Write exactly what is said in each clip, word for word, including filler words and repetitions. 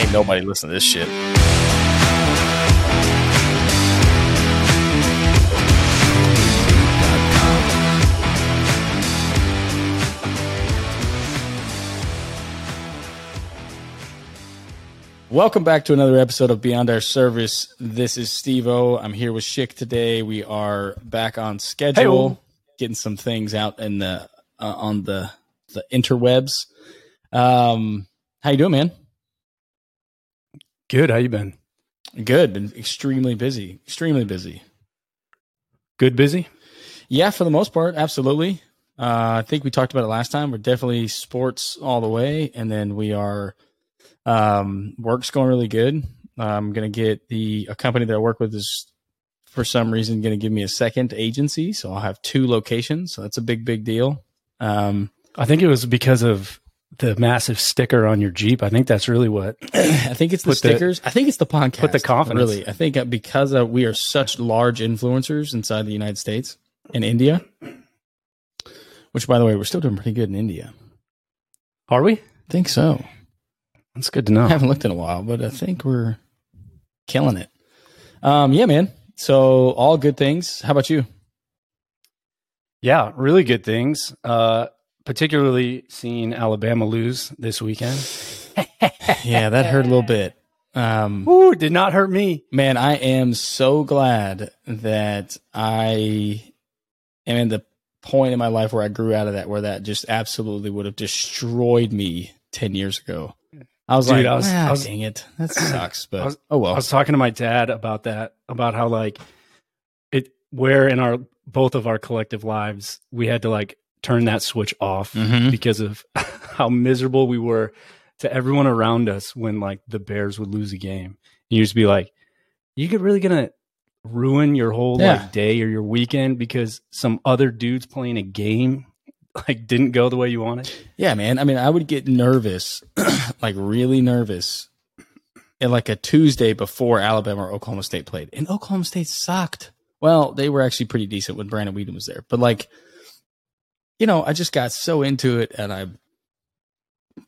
Ain't nobody listening to this shit. Welcome back to another episode of Beyond Our Service. This is Steve O. I'm here with Schick today. We are back on schedule, hey, getting some things out in the uh, on the the interwebs. Um, how you doing, man? Good. How you been? Good. Been extremely busy. Extremely busy. Good busy? Yeah, for the most part, absolutely. Uh, I think we talked about it last time. We're definitely sports all the way, and then we are. Um, work's going really good. I'm going to get the, a company that I work with is for some reason going to give me a second agency. So I'll have two locations. So that's a big, big deal. Um, I think it was because of the massive sticker on your Jeep. I think that's really what, I think it's the stickers. The, I think it's the podcast. Put the confidence. Really. I think because of, we are such large influencers inside the United States and India, which by the way, we're still doing pretty good in India. Are we? I think so. That's good to know. I haven't looked in a while, but I think we're killing it. Um, yeah, man. So all good things. How about you? Yeah, really good things. Uh, particularly seeing Alabama lose this weekend. Yeah, that hurt a little bit. Um, Ooh, did not hurt me. Man, I am so glad that I am in the point in my life where I grew out of that, where that just absolutely would have destroyed me ten years ago. I was Dude, like, I was, ah, I was, dang it. That sucks. But was, oh, well, I was talking to my dad about that, about how like it, where in our, both of our collective lives, we had to like turn that switch off mm-hmm. because of how miserable we were to everyone around us. When like the Bears would lose a game, you used to be like, you could really going to ruin your whole yeah. like day or your weekend because some other dude's playing a game. Like didn't go the way you wanted? Yeah, man. I mean, I would get nervous, like really nervous, and like a Tuesday before Alabama or Oklahoma State played. And Oklahoma State sucked. Well, they were actually pretty decent when Brandon Weeden was there. But like, you know, I just got so into it, and I,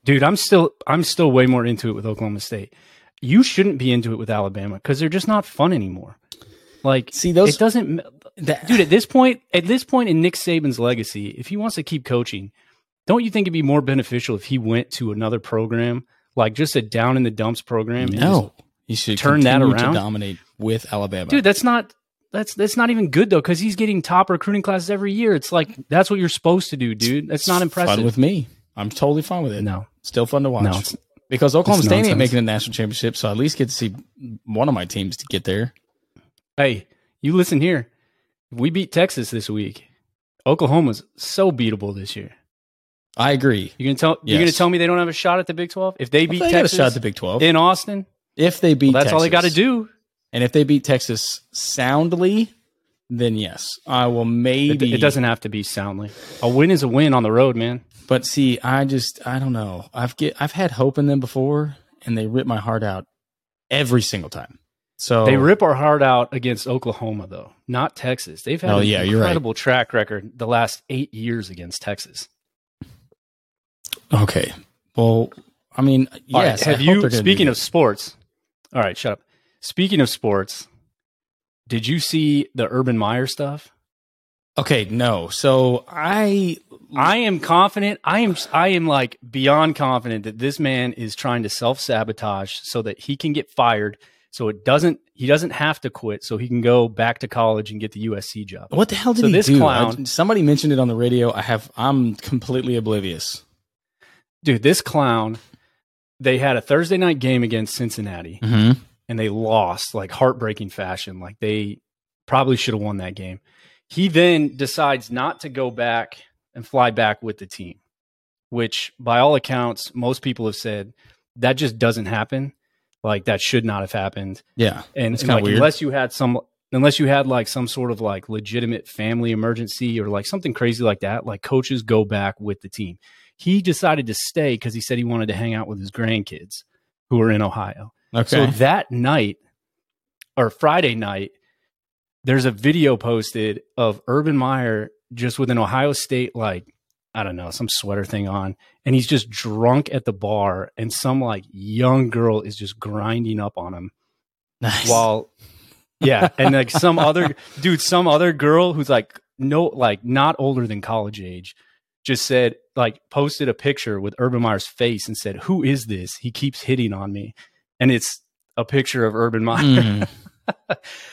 dude, I'm still, I'm still way more into it with Oklahoma State. You shouldn't be into it with Alabama because they're just not fun anymore. Like, see those, it doesn't. That, Dude, at this point, at this point in Nick Saban's legacy, if he wants to keep coaching, don't you think it'd be more beneficial if he went to another program, like just a down in the dumps program? No, he should turn that around. To dominate with Alabama, dude. That's not that's that's not even good though, because he's getting top recruiting classes every year. It's like that's what you're supposed to do, dude. That's not impressive. Fun with me, I'm totally fine with it. No, still fun to watch no, it's, because Oklahoma State ain't making a national championship, so I at least get to see one of my teams to get there. Hey, you listen here. We beat Texas this week. Oklahoma's so beatable this year. I agree. You're gonna tell yes. you're gonna tell me they don't have a shot at the Big Twelve if they beat they Texas. Got a shot at the Big Twelve in Austin. If they beat, well, that's Texas. All they got to do. And if they beat Texas soundly, then yes, I will. Maybe it, it doesn't have to be soundly. A win is a win on the road, man. But see, I just I don't know. I've get I've had hope in them before, and they rip my heart out every single time. So they rip our heart out against Oklahoma, though, not Texas. They've had oh, an yeah, incredible right. track record the last eight years against Texas. Okay. Well, I mean, all yes. Right. Have I you, speaking of sports, all right, shut up. Speaking of sports, did you see the Urban Meyer stuff? Okay, no. So I, I am confident. I am, I am like beyond confident that this man is trying to self-sabotage so that he can get fired. So it doesn't. He doesn't have to quit, so he can go back to college and get the U S C job. What the hell did so he this do? Clown, I, somebody mentioned it on the radio. I have. I'm completely oblivious, dude. This clown. They had a Thursday night game against Cincinnati, mm-hmm. and they lost like heartbreaking fashion. Like they probably should have won that game. He then decides not to go back and fly back with the team, which by all accounts, most people have said that just doesn't happen. Like that should not have happened. Yeah. And, and like, unless you had some, unless you had like some sort of like legitimate family emergency or like something crazy like that, like coaches go back with the team. He decided to stay because he said he wanted to hang out with his grandkids who are in Ohio. Okay. So that night or Friday night, there's a video posted of Urban Meyer just with an Ohio State like I don't know, some sweater thing on, and he's just drunk at the bar, and some like young girl is just grinding up on him. Nice. While, yeah, and like some other dude, some other girl who's like no, like not older than college age, just said like posted a picture with Urban Meyer's face and said, "Who is this? He keeps hitting on me," and it's a picture of Urban Meyer. Mm.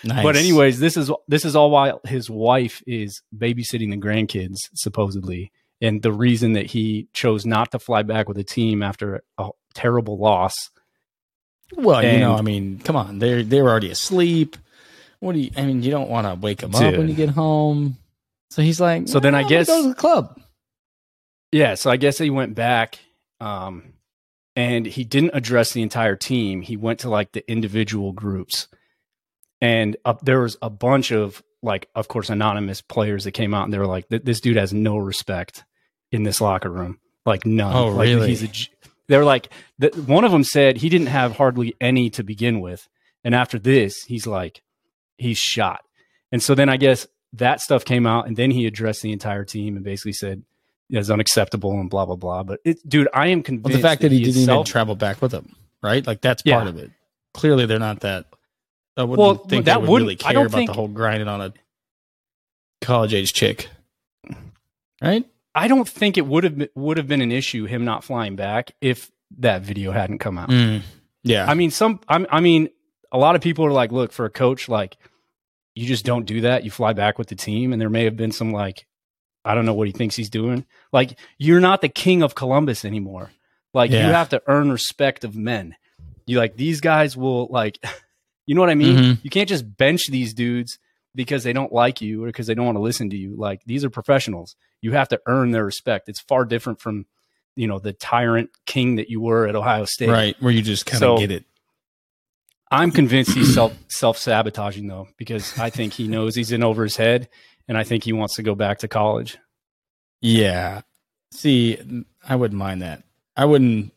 Nice. But anyways, this is this is all while his wife is babysitting the grandkids supposedly. And the reason that he chose not to fly back with the team after a terrible loss. Well, and, you know, I mean, come on, they're they're already asleep. What do you? I mean, you don't want to wake them dude. up when you get home. So he's like, so no, then I guess go to the club. Yeah, so I guess he went back, um, and he didn't address the entire team. He went to like the individual groups, and up there was a bunch of like, of course, anonymous players that came out, and they were like, "This dude has no respect in this locker room, like none." Oh, like, really? He's a, they're like, the, one of them said he didn't have hardly any to begin with, and after this, he's like, he's shot. And so then I guess that stuff came out, and then he addressed the entire team and basically said, yeah, "It's unacceptable," and blah blah blah. But it, dude, I am convinced well, the fact that, that he, he didn't self- even travel back with him, right? Like that's part yeah. of it. Clearly, they're not that. I wouldn't well, think that they would really care about think, the whole grinding on a college age chick, right? I don't think it would have would have been an issue him not flying back if that video hadn't come out. Mm, yeah, I mean, some. I, I mean, a lot of people are like, "Look, for a coach, like you just don't do that. You fly back with the team," and there may have been some like, I don't know what he thinks he's doing. Like, you're not the king of Columbus anymore. Like, yeah. you have to earn respect of men. You like these guys will like. You know what I mean? Mm-hmm. You can't just bench these dudes because they don't like you or because they don't want to listen to you. Like, these are professionals. You have to earn their respect. It's far different from, you know, the tyrant king that you were at Ohio State. Right, where you just kind of so, get it. I'm convinced he's self, self-sabotaging, though, because I think he knows he's in over his head, and I think he wants to go back to college. Yeah. See, I wouldn't mind that. I wouldn't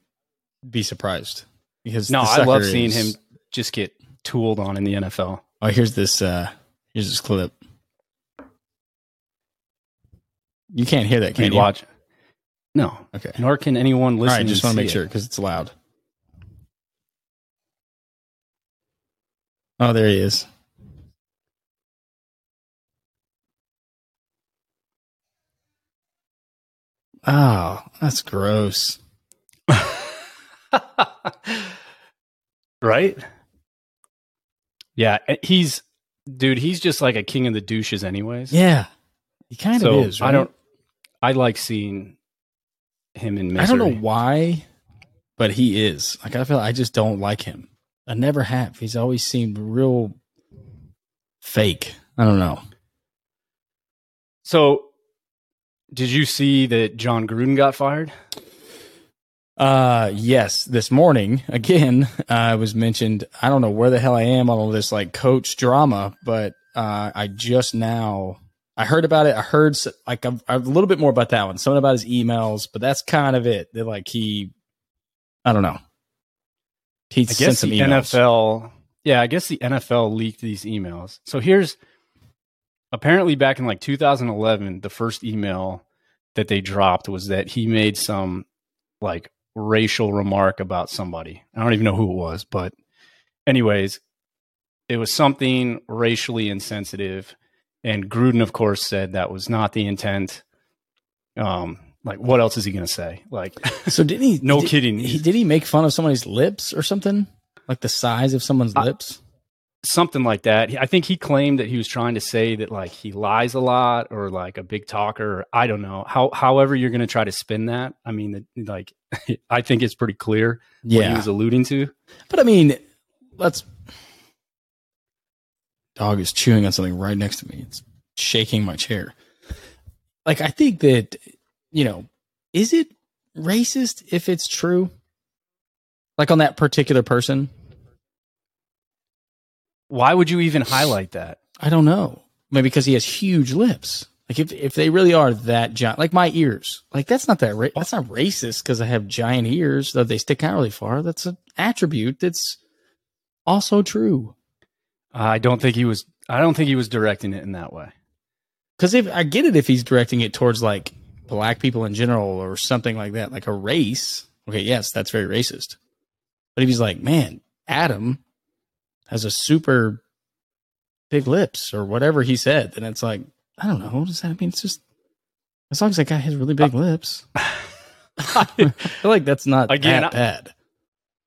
be surprised. because No, I love seeing is... him just get... tooled on in the N F L. Oh, here's this uh here's this clip. You can't hear that, can you? you? Watch. No. Okay. Nor can anyone listen. All right, just want to make it. sure because it's loud. Oh, there he is. Oh, that's gross. Right? Yeah, he's, dude, he's just like a king of the douches anyways. Yeah, he kind so of is, right? I don't, I like seeing him in misery. I don't know why, but he is. Like, I feel like I just don't like him. I never have. He's always seemed real fake. I don't know. So, did you see that John Gruden got fired? Uh, yes, this morning, again, I uh, was mentioned, I don't know where the hell I am on all this like coach drama, but, uh, I just now, I heard about it. I heard like a, a little bit more about that one, something about his emails, but that's kind of it. They're like, he, I don't know. He I sent guess some the emails. N F L. Yeah. I guess the N F L leaked these emails. So here's apparently back in like two thousand eleven, the first email that they dropped was that he made some like racial remark about somebody. I don't even know who it was, but anyways, it was something racially insensitive. And Gruden, of course, said that was not the intent. Um, like, what else is he going to say? Like, so did he, no did, kidding. He, did he make fun of somebody's lips or something? Like the size of someone's I, lips? Something like that. I think he claimed that he was trying to say that like he lies a lot or like a big talker. Or I don't know. How, however you're going to try to spin that. I mean, the, like, I think it's pretty clear yeah. what he was alluding to. But I mean, let's. Dog is chewing on something right next to me. It's shaking my chair. Like, I think that, you know, is it racist if it's true? Like on that particular person? Why would you even highlight that? I don't know. Maybe because he has huge lips. Like if if they really are that giant, like my ears, like that's not that ra- that's not racist because I have giant ears that they stick out really far. That's an attribute that's also true. I don't think he was. I don't think he was directing it in that way. Because if I get it, if he's directing it towards like black people in general or something like that, like a race. Okay, yes, that's very racist. But if he's like, man, Adam has a super big lips or whatever he said, then it's like, I don't know. What does that mean? It's just, as long as that guy has really big uh, lips. I feel like that's not again, that bad.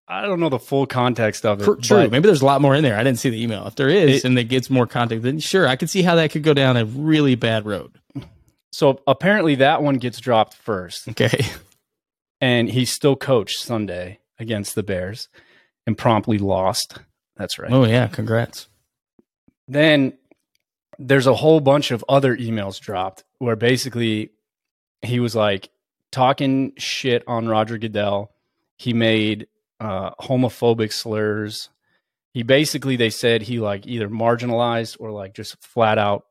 I, I don't know the full context of it. For, true. Maybe there's a lot more in there. I didn't see the email. If there is, it, and it gets more context, then sure, I could see how that could go down a really bad road. So apparently that one gets dropped first. Okay. And he still coached Sunday against the Bears and promptly lost. That's right. Oh, yeah. Congrats. Then there's a whole bunch of other emails dropped where basically he was like talking shit on Roger Goodell. He made uh, homophobic slurs. He basically, they said he like either marginalized or like just flat out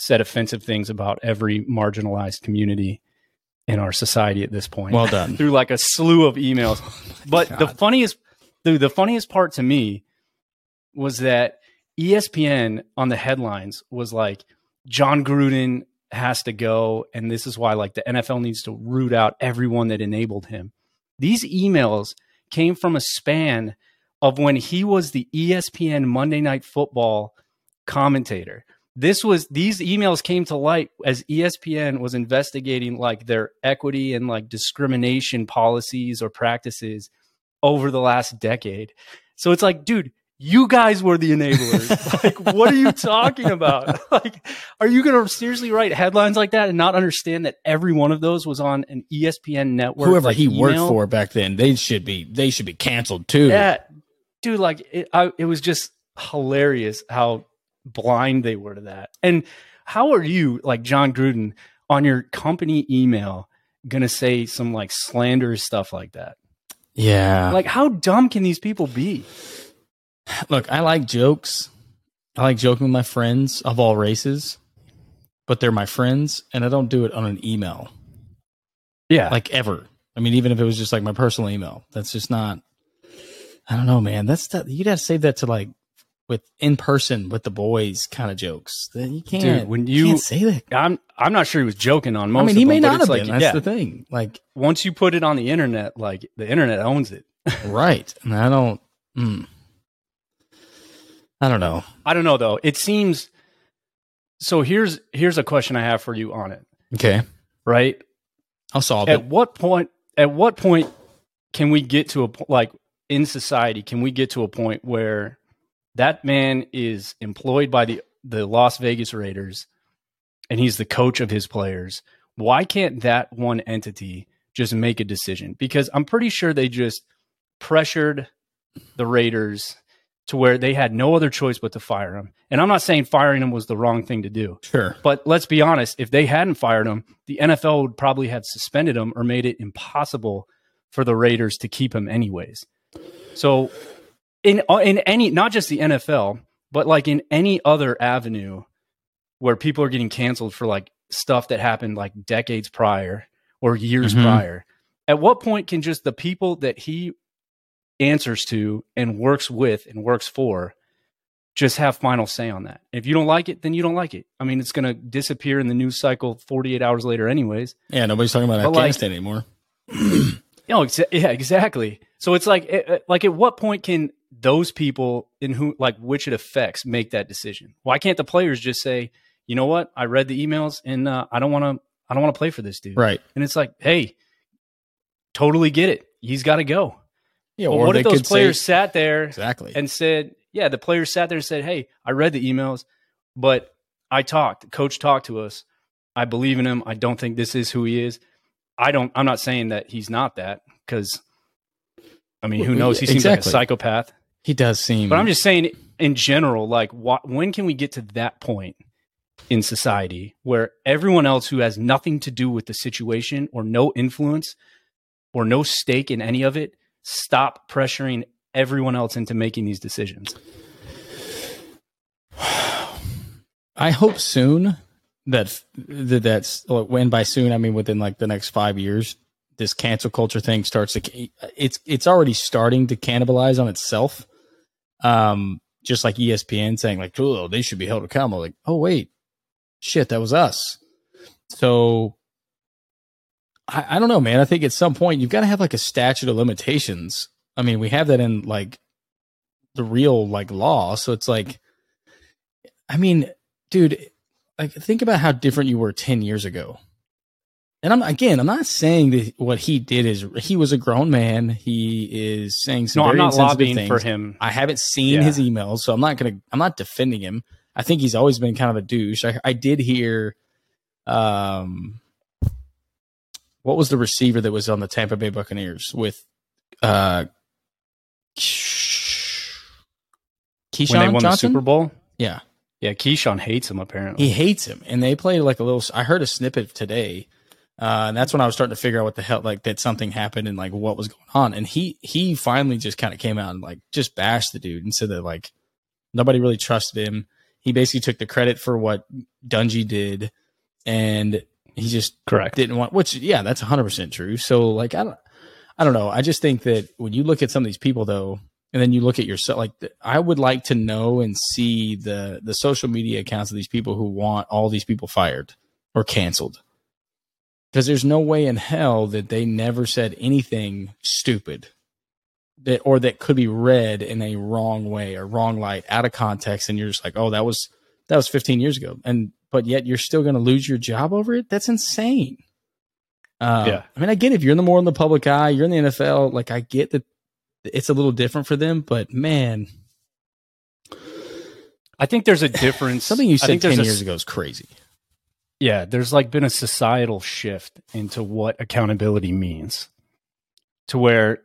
said offensive things about every marginalized community in our society at this point. Well done. Through like a slew of emails. Oh but God. the funniest, dude, the funniest part to me was that E S P N on the headlines was like, John Gruden has to go, and this is why like the N F L needs to root out everyone that enabled him. These emails came from a span of when he was the E S P N Monday Night Football commentator. This was these emails came to light as E S P N was investigating like their equity and like discrimination policies or practices over the last decade. So it's like, dude, you guys were the enablers. Like, what are you talking about? Like, are you going to seriously write headlines like that and not understand that every one of those was on an E S P N network? Whoever like, he email? worked for back then, they should be they should be canceled too. Yeah, dude, like it, I, it was just hilarious how blind they were to that. And how are you, like John Gruden, on your company email gonna say some like slanderous stuff like that? Yeah, like how dumb can these people be? Look, I like jokes. I like joking with my friends of all races, but they're my friends, and I don't do it on an email. Yeah, like ever. I mean, even if it was just like my personal email, that's just not. I don't know, man. That's that. You gotta save that to like. With in person with the boys kind of jokes, then you can't. Dude, when you, you can't say that, I'm I'm not sure he was joking on most. I mean, he of may them, not have like, been. That's yeah. the thing. Like once you put it on the internet, like the internet owns it, right? And I don't. Mm, I don't know. I don't know though. It seems. So here's here's a question I have for you on it. Okay. Right. I'll solve at it. At what point? At what point can we get to a like in society? Can we get to a point where that man is employed by the, the Las Vegas Raiders, and he's the coach of his players? Why can't that one entity just make a decision? Because I'm pretty sure they just pressured the Raiders to where they had no other choice but to fire him. And I'm not saying firing him was the wrong thing to do. Sure. But let's be honest, if they hadn't fired him, the N F L would probably have suspended him or made it impossible for the Raiders to keep him anyways. So... In in any, not just the N F L, but like in any other avenue where people are getting canceled for like stuff that happened like decades prior or years mm-hmm. prior, at what point can just the people that he answers to and works with and works for just have final say on that? If you don't like it, then you don't like it. I mean, it's going to disappear in the news cycle forty-eight hours later anyways. Yeah, nobody's talking about but Afghanistan like, anymore. No, exa- yeah, exactly. So it's like, it, like at what point can those people in who like which it affects make that decision? Why can't the players just say, you know what? I read the emails and uh, I don't want to, I don't want to play for this dude. Right. And it's like, hey, totally get it. He's got to go. Yeah. Well, or what if those players say, sat there exactly and said, yeah, the players sat there and said, hey, I read the emails, but I talked, the coach talked to us. I believe in him. I don't think this is who he is. I don't, I'm not saying that he's not that because I mean, who knows? He seems exactly. like a psychopath. He does seem. But I'm just saying in general, like wh- when can we get to that point in society where everyone else who has nothing to do with the situation or no influence or no stake in any of it, stop pressuring everyone else into making these decisions? I hope soon that that's when by soon, I mean, within like the next five years. This cancel culture thing starts to, it's, it's already starting to cannibalize on itself. Um, just like E S P N saying like, oh, they should be held accountable. Like, oh wait, shit, that was us. So I, I don't know, man. I think at some point you've got to have like a statute of limitations. I mean, we have that in like the real like law. So it's like, I mean, dude, like think about how different you were ten years ago. And I'm again, I'm not saying that what he did is he was a grown man. He is saying some no, very I'm not lobbying things. For him. I haven't seen yeah. his emails, so I'm not gonna. I'm not defending him. I think he's always been kind of a douche. I, I did hear, um, what was the receiver that was on the Tampa Bay Buccaneers with, uh, Keyshawn when they won Johnson? The Super Bowl? Yeah, yeah. Keyshawn hates him apparently. He hates him, and they played like a little. I heard a snippet today. Uh, and that's when I was starting to figure out what the hell, like that something happened and like what was going on. And he, he finally just kind of came out and like just bashed the dude and said that like nobody really trusted him. He basically took the credit for what Dungy did and he just Correct. Didn't want, which yeah, that's a hundred percent true. So like, I don't, I don't know. I just think that when you look at some of these people though, and then you look at yourself, like I would like to know and see the, the social media accounts of these people who want all these people fired or canceled. Because there's no way in hell that they never said anything stupid that, or that could be read in a wrong way or wrong light out of context. And you're just like, oh, that was, that was fifteen years ago. And, but yet you're still going to lose your job over it. That's insane. Uh, yeah. I mean, I get it. If you're in the more in the public eye, you're in the N F L. Like I get that it's a little different for them, but man, I think there's a difference. Something you said ten years a... ago is crazy. Yeah, there's like been a societal shift into what accountability means to where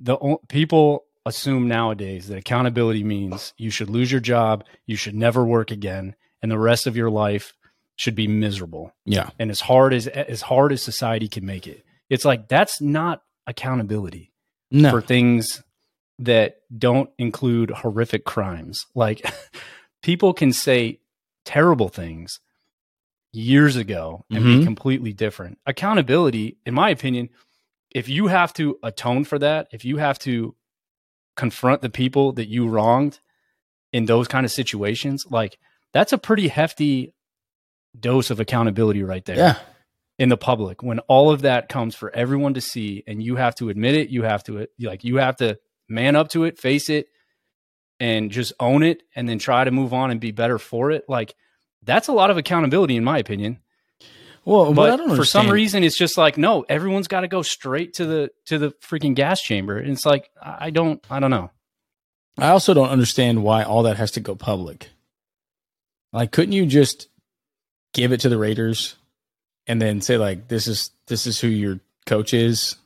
the o- people assume nowadays that accountability means you should lose your job, you should never work again, and the rest of your life should be miserable. Yeah. And as hard as as hard as society can make it. It's like that's not accountability no. for things that don't include horrific crimes. Like people can say terrible things years ago and mm-hmm. be completely different. Accountability, in my opinion, if you have to atone for that, if you have to confront the people that you wronged in those kind of situations, like that's a pretty hefty dose of accountability right there yeah. in the public. When all of that comes for everyone to see and you have to admit it, you have to like, you have to man up to it, face it and just own it and then try to move on and be better for it. Like, that's a lot of accountability, in my opinion. Well, but I don't for some reason, it's just like no, everyone's got to go straight to the to the freaking gas chamber, and it's like I don't, I don't know. I also don't understand why all that has to go public. Like, couldn't you just give it to the Raiders and then say like this is this is who your coach is,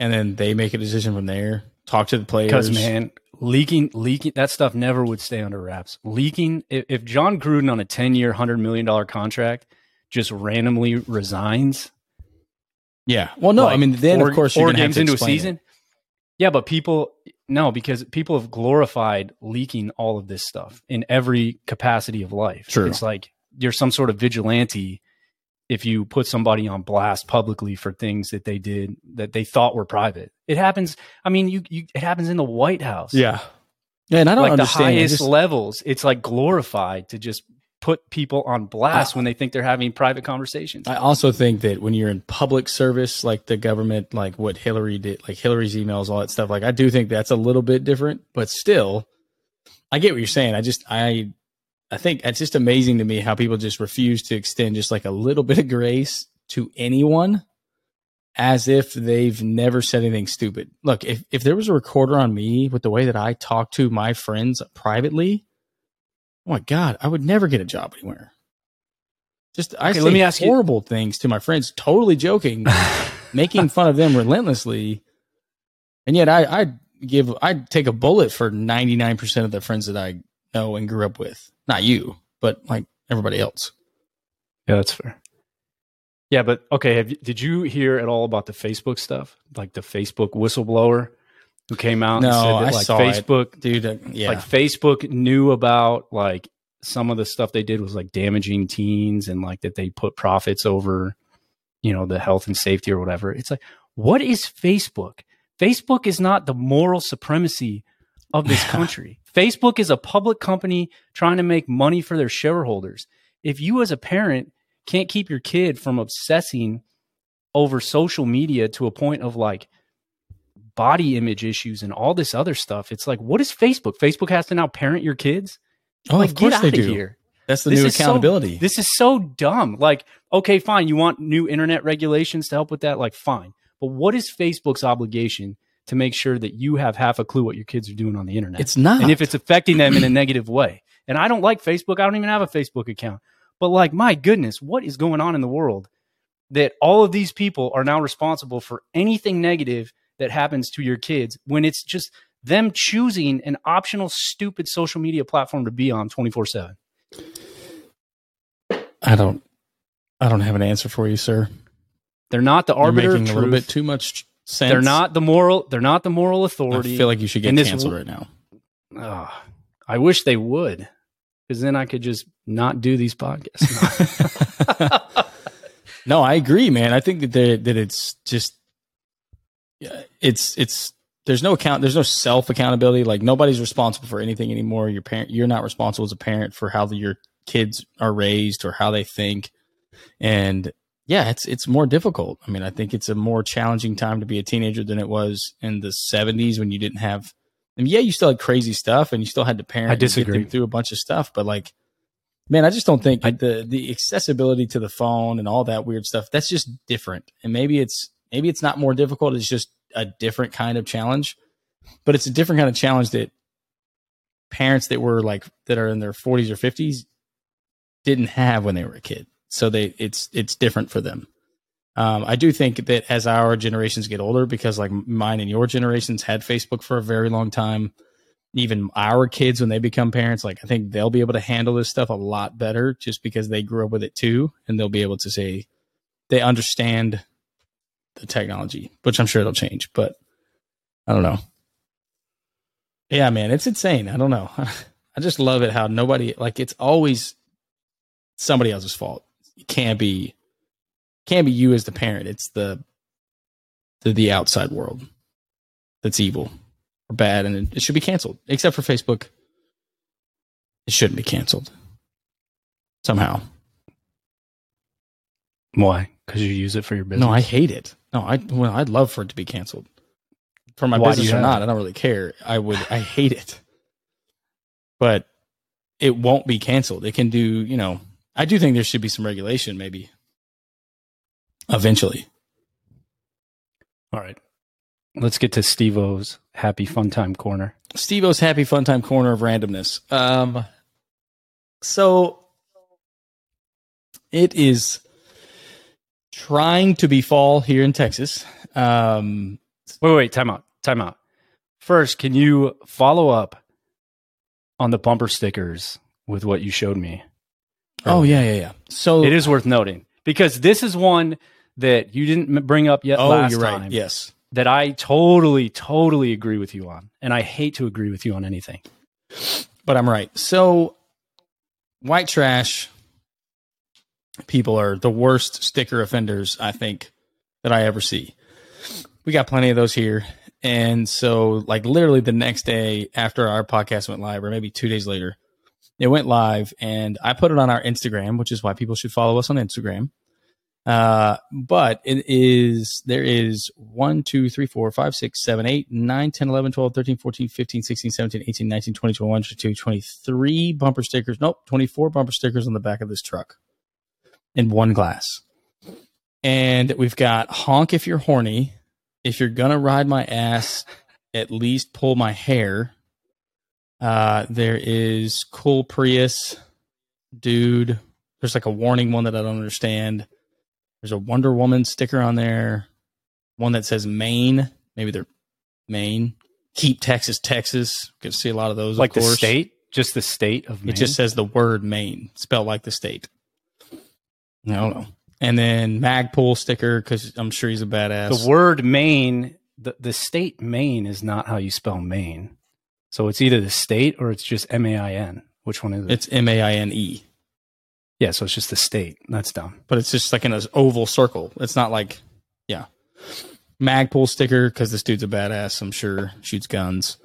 and then they make a decision from there. Talk to the players, because man. Leaking, leaking, that stuff never would stay under wraps. Leaking, if, if John Gruden on a ten-year, one hundred million dollars contract just randomly resigns. Yeah. Well, no, like I mean, then four, of course you're going to have to explain into a season. It. Yeah, but people, no, because people have glorified leaking all of this stuff in every capacity of life. True. It's like you're some sort of vigilante if you put somebody on blast publicly for things that they did that they thought were private. It happens. I mean, you, you it happens in the White House. Yeah. Yeah, and I don't like understand. Like the highest just, levels, it's like glorified to just put people on blast I, when they think they're having private conversations. I also think that when you're in public service, like the government, like what Hillary did, like Hillary's emails, all that stuff, like I do think that's a little bit different, but still I get what you're saying. I just, I, I think it's just amazing to me how people just refuse to extend just like a little bit of grace to anyone as if they've never said anything stupid. Look, if, if there was a recorder on me with the way that I talk to my friends privately, oh my God, I would never get a job anywhere. Just, I okay, say let me ask horrible you- things to my friends, totally joking, making fun of them relentlessly. And yet I, I give, I'd take a bullet for ninety-nine percent of the friends that I know and grew up with. Not you, but like everybody else. Yeah, that's fair. Yeah, but okay. Have you, did you hear at all about the Facebook stuff? Like the Facebook whistleblower who came out no, and said that I like saw Facebook, it. Dude, uh, yeah. like Facebook knew about like some of the stuff they did was like damaging teens and like that they put profits over, you know, the health and safety or whatever. It's like, what is Facebook? Facebook is not the moral supremacy of this country. Facebook is a public company trying to make money for their shareholders. If you as a parent can't keep your kid from obsessing over social media to a point of like body image issues and all this other stuff. It's like, what is Facebook? Facebook has to now parent your kids. Oh, like, of course they do. Here. That's the this new accountability. So, this is so dumb. Like, okay, fine. You want new internet regulations to help with that? Like, fine. But what is Facebook's obligation to make sure that you have half a clue what your kids are doing on the internet? It's not. And if it's affecting them in a negative way. And I don't like Facebook. I don't even have a Facebook account. But like, my goodness, what is going on in the world that all of these people are now responsible for anything negative that happens to your kids when it's just them choosing an optional, stupid social media platform to be on twenty-four seven? I don't, I don't have an answer for you, sir. They're not the arbiter of truth. You're making a little bit too much sense. They're not the moral. They're not the moral authority. I feel like you should get canceled w- right now. Oh, I wish they would, because then I could just not do these podcasts. No, I agree, man. I think that they, that it's just, it's it's there's no account, there's no self accountability. Like, nobody's responsible for anything anymore. Your parent, you're not responsible as a parent for how the, your kids are raised or how they think. And yeah, it's it's more difficult. I mean, I think it's a more challenging time to be a teenager than it was in the seventies when you didn't have. I mean, yeah, you still had crazy stuff and you still had to parent. I disagree. And get them through a bunch of stuff, but like, man, I just don't think I, the the accessibility to the phone and all that weird stuff, that's just different. And maybe it's maybe it's not more difficult. It's just a different kind of challenge, but it's a different kind of challenge that parents that were like that are in their forties or fifties didn't have when they were a kid. So they, it's, it's different for them. Um, I do think that as our generations get older, because like mine and your generations had Facebook for a very long time, even our kids, when they become parents, like I think they'll be able to handle this stuff a lot better just because they grew up with it too. And they'll be able to say they understand the technology, which I'm sure it'll change, but I don't know. Yeah, man, it's insane. I don't know. I just love it how nobody, like, it's always somebody else's fault. It can't be can't be you as the parent. It's the the, the outside world that's evil or bad, and it, it should be canceled. Except for Facebook, it shouldn't be canceled somehow. Why? Because you use it for your business. No, I hate it. No, I well, I'd love for it to be canceled for my Why business or not. It? I don't really care. I would. I hate it, but it won't be canceled. It can do, you know. I do think there should be some regulation, maybe. Eventually. All right. Let's get to Steve O's happy fun time corner. Steve O's happy fun time corner of randomness. Um, so it is trying to be fall here in Texas. Um, wait, wait, time out, time out. First, can you follow up on the bumper stickers with what you showed me? Oh, yeah, yeah, yeah. So it is worth noting, because this is one that you didn't bring up yet. Oh, last you're right. Time, yes. That I totally, totally agree with you on. And I hate to agree with you on anything, but I'm right. So white trash people are the worst sticker offenders, I think, that I ever see. We got plenty of those here. And so like literally the next day after our podcast went live, or maybe two days later, it went live, and I put it on our Instagram, which is why people should follow us on Instagram. Uh, but it is, there is one, two, three, four, five, six, seven, eight, nine, ten, eleven, twelve, thirteen, fourteen, fifteen, sixteen, seventeen, eighteen, nineteen, twenty, twenty-one, twenty-two, twenty-three bumper stickers. Nope, twenty-four bumper stickers on the back of this truck in one glass. And we've got honk if you're horny. If you're going to ride my ass, at least pull my hair. Uh, there is cool Prius, dude. There's like a warning one that I don't understand. There's a Wonder Woman sticker on there. One that says Maine. Maybe they're Maine. Keep Texas, Texas. Could see a lot of those. Like of course. The state? Just the state of Maine? It just says the word Maine, spelled like the state. I don't know. And then Magpul sticker, because I'm sure he's a badass. The word Maine, the, the state Maine is not how you spell Maine. So it's either the state or it's just M A I N. Which one is it? It's M A I N E. Yeah, so it's just the state. That's dumb. But it's just like in an oval circle. It's not like, yeah. Magpul sticker, because this dude's a badass, I'm sure. Shoots guns.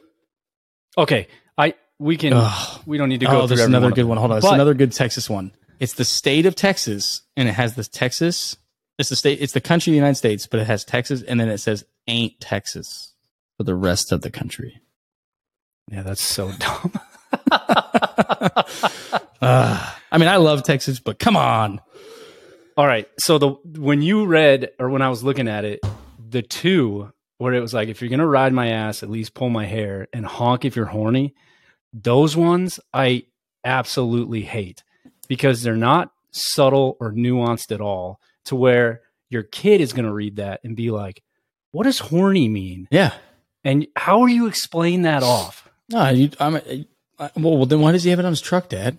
Okay, I we can, Ugh. we don't need to go oh, through there's another good one. Hold on, it's another good Texas one. It's the state of Texas, and it has the Texas It's the state. It's the country of the United States, but it has Texas, and then it says "ain't Texas" for the rest of the country. Yeah, that's so dumb. uh, I mean, I love Texas, but come on. All right. So the when you read, or when I was looking at it, the two where it was like, if you're gonna ride my ass, at least pull my hair, and honk if you're horny. Those ones I absolutely hate because they're not subtle or nuanced at all. To where your kid is gonna read that and be like, "What does horny mean?" Yeah. And how do you explain that off? No, you, I'm. I, well, then why does he have it on his truck, Dad?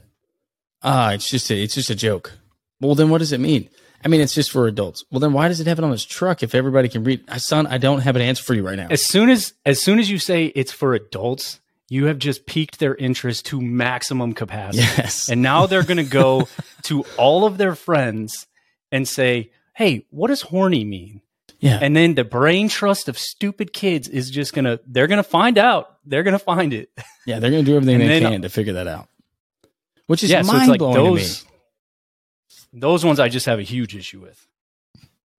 Ah, uh, it's just a, it's just a joke. Well, then what does it mean? I mean, it's just for adults. Well, then why does it have it on his truck if everybody can read? Son, I don't have an answer for you right now. As soon as as soon as you say it's for adults, you have just piqued their interest to maximum capacity. Yes. And now they're going to go to all of their friends and say, "Hey, what does horny mean?" Yeah. And then the brain trust of stupid kids is just going to, they're going to find out. They're going to find it. Yeah. They're going to do everything they then, can to figure that out, which is yeah, mind so like blowing those, to me. Those ones I just have a huge issue with.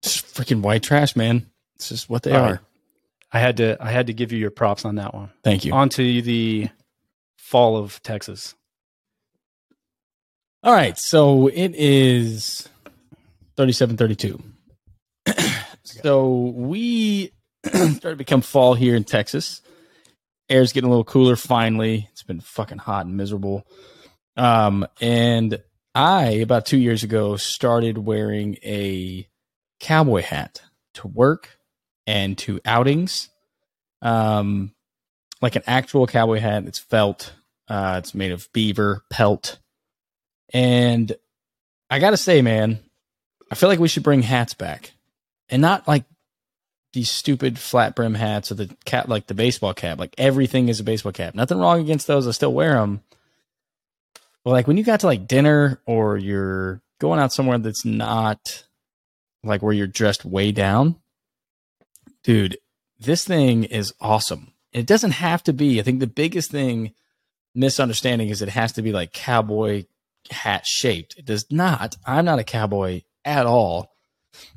It's freaking white trash, man. It's just what they All are. Right. I had to, I had to give you your props on that one. Thank you. On to the fall of Texas. All right. So it is thirty-seven thirty-two. So we started to become fall here in Texas. Air's getting a little cooler finally. It's been fucking hot and miserable. Um, and I, about two years ago, started wearing a cowboy hat to work and to outings. Um, like an actual cowboy hat. It's felt. Uh, it's made of beaver pelt. And I got to say, man, I feel like we should bring hats back. And not like these stupid flat brim hats or the cap, like the baseball cap. Like everything is a baseball cap. Nothing wrong against those. I still wear them. But like when you got to like dinner or you're going out somewhere that's not like where you're dressed way down, dude, this thing is awesome. It doesn't have to be. I think the biggest thing misunderstanding is it has to be like cowboy hat shaped. It does not. I'm not a cowboy at all.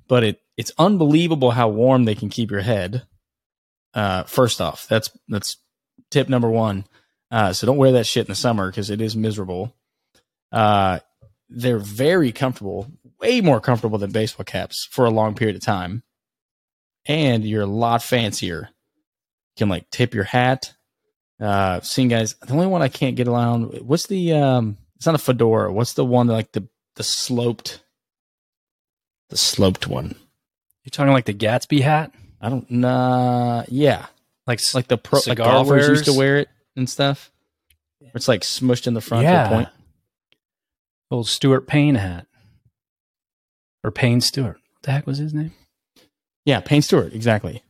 But it it's unbelievable how warm they can keep your head. Uh, first off, that's that's tip number one. Uh, so don't wear that shit in the summer because it is miserable. Uh, they're very comfortable, way more comfortable than baseball caps for a long period of time. And you're a lot fancier. You can like tip your hat. Uh, seen guys. The only one I can't get around. What's the? Um, it's not a fedora. What's the one that, like the the sloped? The sloped one. You're talking like the Gatsby hat? I don't know. Nah, yeah. Like like the pro, like golfers used to wear it and stuff. It's like smushed in the front yeah. to a point. Old Stuart Payne hat. Or Payne Stewart. What the heck was his name? Yeah, Payne Stewart. Exactly.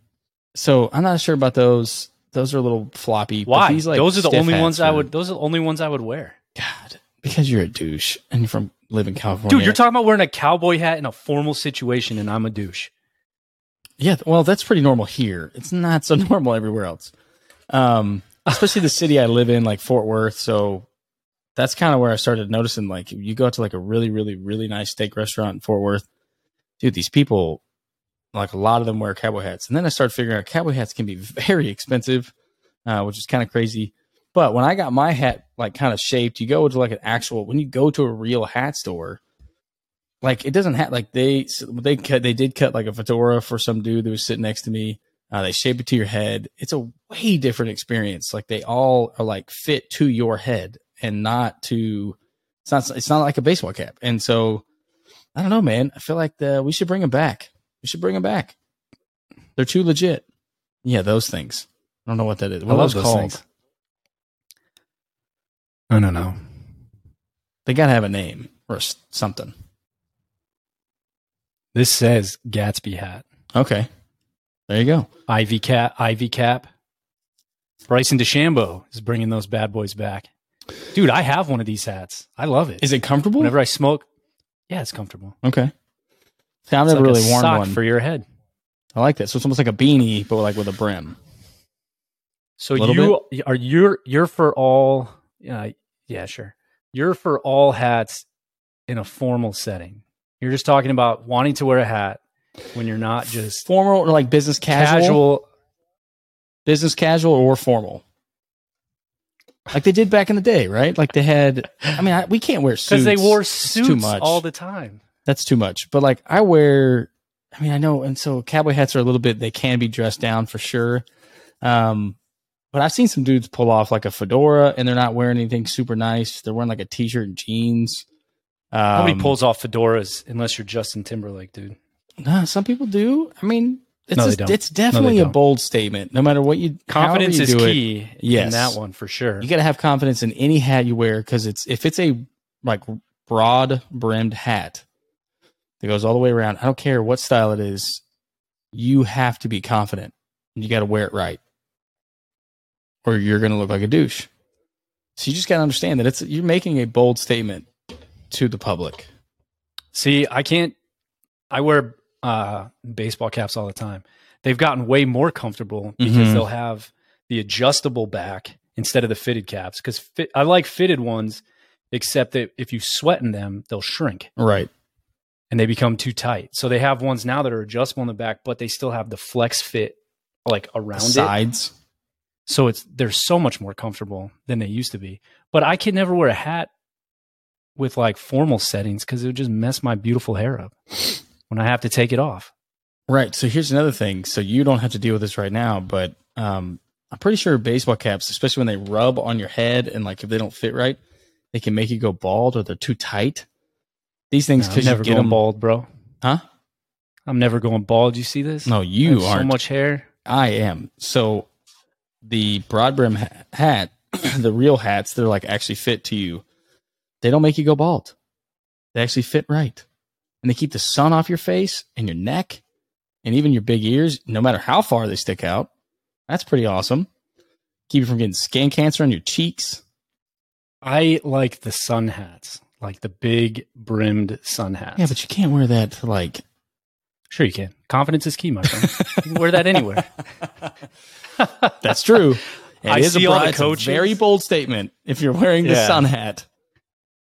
So I'm not sure about those. Those are a little floppy. Why? But these, like, those are the only ones I would, those are the only ones I would wear. God. Because you're a douche and you're from live in California. Dude, you're talking about wearing a cowboy hat in a formal situation and I'm a douche. Yeah, well, that's pretty normal here. It's not so normal everywhere else. Um, especially the city I live in, like Fort Worth. So that's kind of where I started noticing, like, you go to like a really, really, really nice steak restaurant in Fort Worth. Dude, these people, like a lot of them wear cowboy hats. And then I started figuring out cowboy hats can be very expensive, uh, which is kind of crazy. But when I got my hat, like, kind of shaped, you go to like an actual, when you go to a real hat store, like it doesn't have like they, they cut, they did cut like a fedora for some dude that was sitting next to me. Uh, they shape it to your head. It's a way different experience. Like they all are like fit to your head and not to, it's not, it's not like a baseball cap. And so I don't know, man, I feel like the, we should bring them back. We should bring them back. They're too legit. Yeah. Those things. I don't know what that is. What I love those called? Things. I don't know. They got to have a name or something. This says Gatsby hat. Okay. There you go. Ivy cap. Ivy cap. Bryson DeChambeau is bringing those bad boys back. Dude, I have one of these hats. I love it. Is it comfortable? Whenever I smoke. Yeah, it's comfortable. Okay. See, I've never like really worn sock one. For your head. I like that. So it's almost like a beanie, but like with a brim. So you bit? Are you're you're for all. Yeah, uh, yeah, sure. You're for all hats in a formal setting. You're just talking about wanting to wear a hat when you're not just formal or like business casual, casual business casual or formal. Like they did back in the day, right? Like they had, I mean, I, we can't wear suits. Because they wore suits too much. All the time. That's too much. But like I wear, I mean, I know. And so cowboy hats are a little bit, they can be dressed down for sure. Um, but I've seen some dudes pull off like a fedora and they're not wearing anything super nice. They're wearing like a t-shirt and jeans. Um, Nobody pulls off fedoras unless you're Justin Timberlake, dude. No, nah, some people do. I mean, it's no, just, it's definitely no, a bold statement. No matter what you confidence you is do key. It, yes. In that one for sure. You got to have confidence in any hat you wear because it's if it's a like broad brimmed hat that goes all the way around. I don't care what style it is. You have to be confident. You got to wear it right, or you're going to look like a douche. So you just got to understand that it's you're making a bold statement to the public. See, I can't, I wear uh, baseball caps all the time. They've gotten way more comfortable because mm-hmm. they'll have the adjustable back instead of the fitted caps. Because fit, I like fitted ones, except that if you sweat in them, they'll shrink. Right. And they become too tight. So they have ones now that are adjustable in the back, but they still have the flex fit like around the sides. It. So it's, they're so much more comfortable than they used to be. But I can never wear a hat with like formal settings because it would just mess my beautiful hair up when I have to take it off. Right. So here's another thing. So you don't have to deal with this right now, but um, I'm pretty sure baseball caps, especially when they rub on your head and like if they don't fit right, they can make you go bald or they're too tight. These things could no, never get going them bald, bro. Huh? I'm never going bald. You see this? No, you aren't. So much hair. I am. So the broad brim ha- hat, the real hats, they're like actually fit to you. They don't make you go bald. They actually fit right. And they keep the sun off your face and your neck and even your big ears, no matter how far they stick out. That's pretty awesome. Keep you from getting skin cancer on your cheeks. I like the sun hats, like the big brimmed sun hats. Yeah, but you can't wear that to like... Sure you can. Confidence is key, my friend. You can wear that anywhere. That's true. It I is see a broad, all the coaches. A very bold statement if you're wearing the yeah. sun hat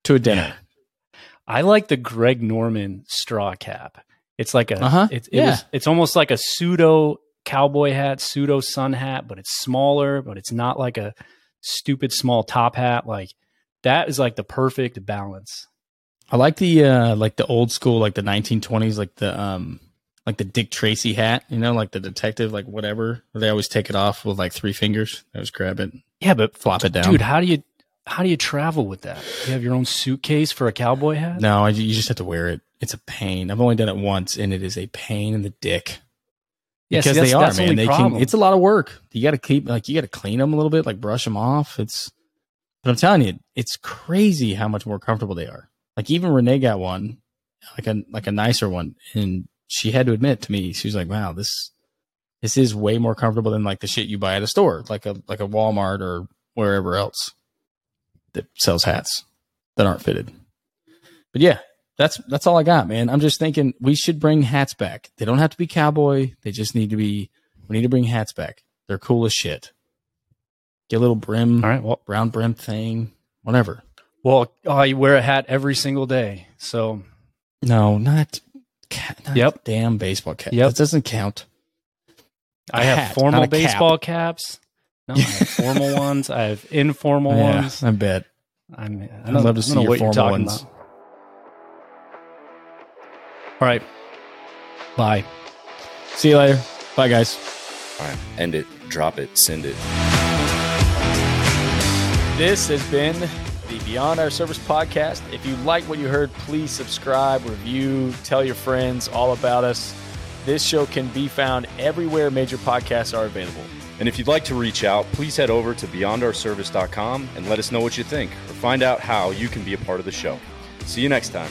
to a dinner. Yeah. I like the Greg Norman straw cap. It's like a, uh-huh. it, it yeah. was, it's almost like a pseudo cowboy hat, pseudo sun hat, but it's smaller, but it's not like a stupid small top hat. Like that is like the perfect balance. I like the, uh, like the old school, like the nineteen twenties, like the, um, like the Dick Tracy hat, you know, like the detective, like whatever. They always take it off with like three fingers. They always grab it. Yeah, but flop it down. Dude, how do you, How do you travel with that? You have your own suitcase for a cowboy hat? No, you just have to wear it. It's a pain. I've only done it once, and it is a pain in the dick. Yes, because they are, man. They can, it's a lot of work. You got to keep, like, you got to clean them a little bit, like brush them off. It's, but I'm telling you, it's crazy how much more comfortable they are. Like even Renee got one, like a like a nicer one, and she had to admit to me, she was like, "Wow, this this is way more comfortable than like the shit you buy at a store, like a like a Walmart or wherever else." That sells hats that aren't fitted. But yeah, that's that's all I got, man. I'm just thinking we should bring hats back. They don't have to be cowboy. They just need to be, we need to bring hats back. They're cool as shit. Get a little brim, all right, well, brown brim thing, whatever. Well, uh, you wear a hat every single day. So no, not, not yep. damn baseball cap. Yep. That doesn't count. I a have hat, formal baseball cap. caps. No, I have formal ones. I have informal yeah, ones. I bet. I mean, I I'd love to see your formal ones. About. All right. Bye. See you later. Bye, guys. All right. End it. Drop it. Send it. This has been the Beyond Our Service podcast. If you like what you heard, please subscribe, review, tell your friends all about us. This show can be found everywhere major podcasts are available. And if you'd like to reach out, please head over to beyond our service dot com and let us know what you think or find out how you can be a part of the show. See you next time.